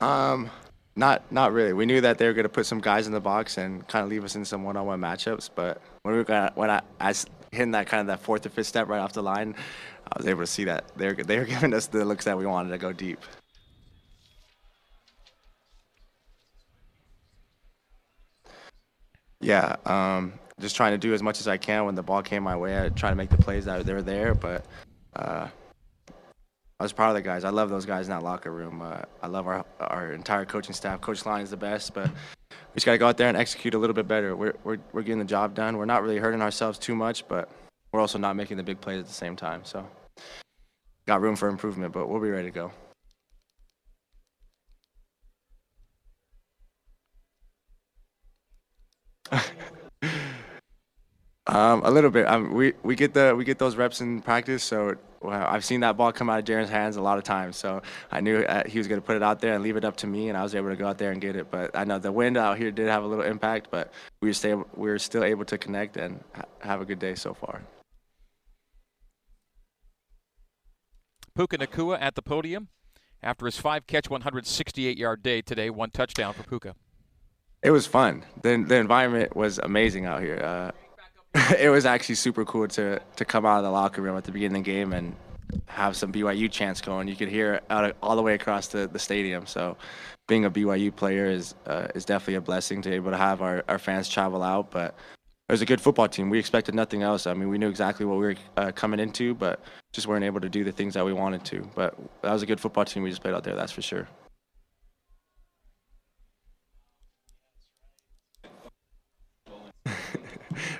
Not really. We knew that they were going to put some guys in the box and kind of leave us in some one-on-one matchups. But when I hitting that kind of that fourth or fifth step right off the line, I was able to see that they were giving us the looks that we wanted to go deep. Yeah, just trying to do as much as I can when the ball came my way. I try to make the plays that they were there, but I was proud of the guys. I love those guys in that locker room. I love our entire coaching staff. Coach Lyon is the best, but we just got to go out there and execute a little bit better. We're getting the job done. We're not really hurting ourselves too much, but we're also not making the big plays at the same time. So got room for improvement, but we'll be ready to go. A little bit. We get those reps in practice, so I've seen that ball come out of Jaren's hands a lot of times. So I knew he was going to put it out there and leave it up to me, and I was able to go out there and get it. But I know the wind out here did have a little impact, but we were still able to connect and have a good day so far. Puka Nacua at the podium after his 5-catch, 168-yard day today. 1 touchdown for Puka. It was fun. The environment was amazing out here. It was actually super cool to come out of the locker room at the beginning of the game and have some BYU chants going. You could hear it all the way across the stadium. So being a BYU player is definitely a blessing to be able to have our fans travel out. But it was a good football team. We expected nothing else. I mean, we knew exactly what we were coming into, but just weren't able to do the things that we wanted to. But that was a good football team we just played out there, that's for sure.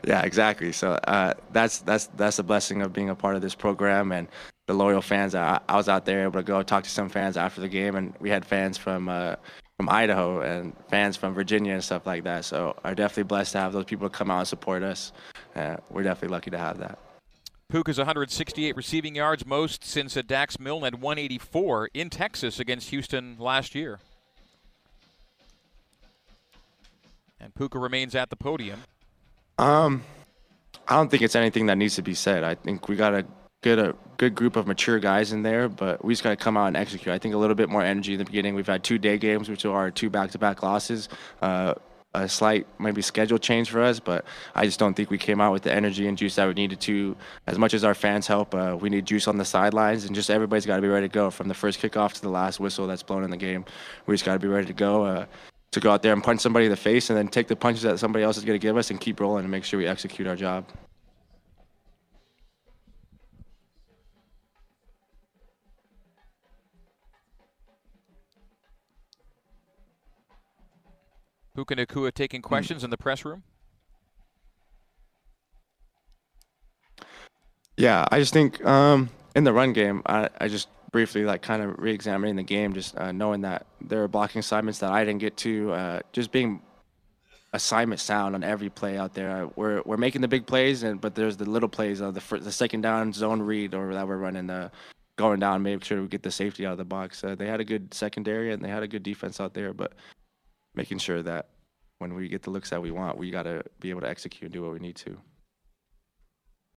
Yeah, exactly. So that's the blessing of being a part of this program and the loyal fans. I was out there able to go talk to some fans after the game, and we had fans from Idaho and fans from Virginia and stuff like that. So are definitely blessed to have those people come out and support us. We're definitely lucky to have that. Puka's 168 receiving yards, most since Dax Milne had 184 in Texas against Houston last year. And Puka remains at the podium. I don't think it's anything that needs to be said. I think we got a good group of mature guys in there, but we just got to come out and execute. I think a little bit more energy in the beginning. We've had 2 day games, which are our 2 back-to-back losses. A slight maybe schedule change for us, but I just don't think we came out with the energy and juice that we needed to. As much as our fans help, we need juice on the sidelines, and just everybody's got to be ready to go from the first kickoff to the last whistle that's blown in the game. We just got to be ready to go. To go out there and punch somebody in the face and then take the punches that somebody else is going to give us and keep rolling and make sure we execute our job. Puka Nacua taking questions in the press room. Yeah, I just think in the run game, I just briefly, like kind of re-examining the game, just knowing that there are blocking assignments that I didn't get to, just being assignment sound on every play out there. We're making the big plays, but there's the little plays of the second down zone read or that we're running, going down, make sure we get the safety out of the box. They had a good secondary and they had a good defense out there, but making sure that when we get the looks that we want, we got to be able to execute and do what we need to.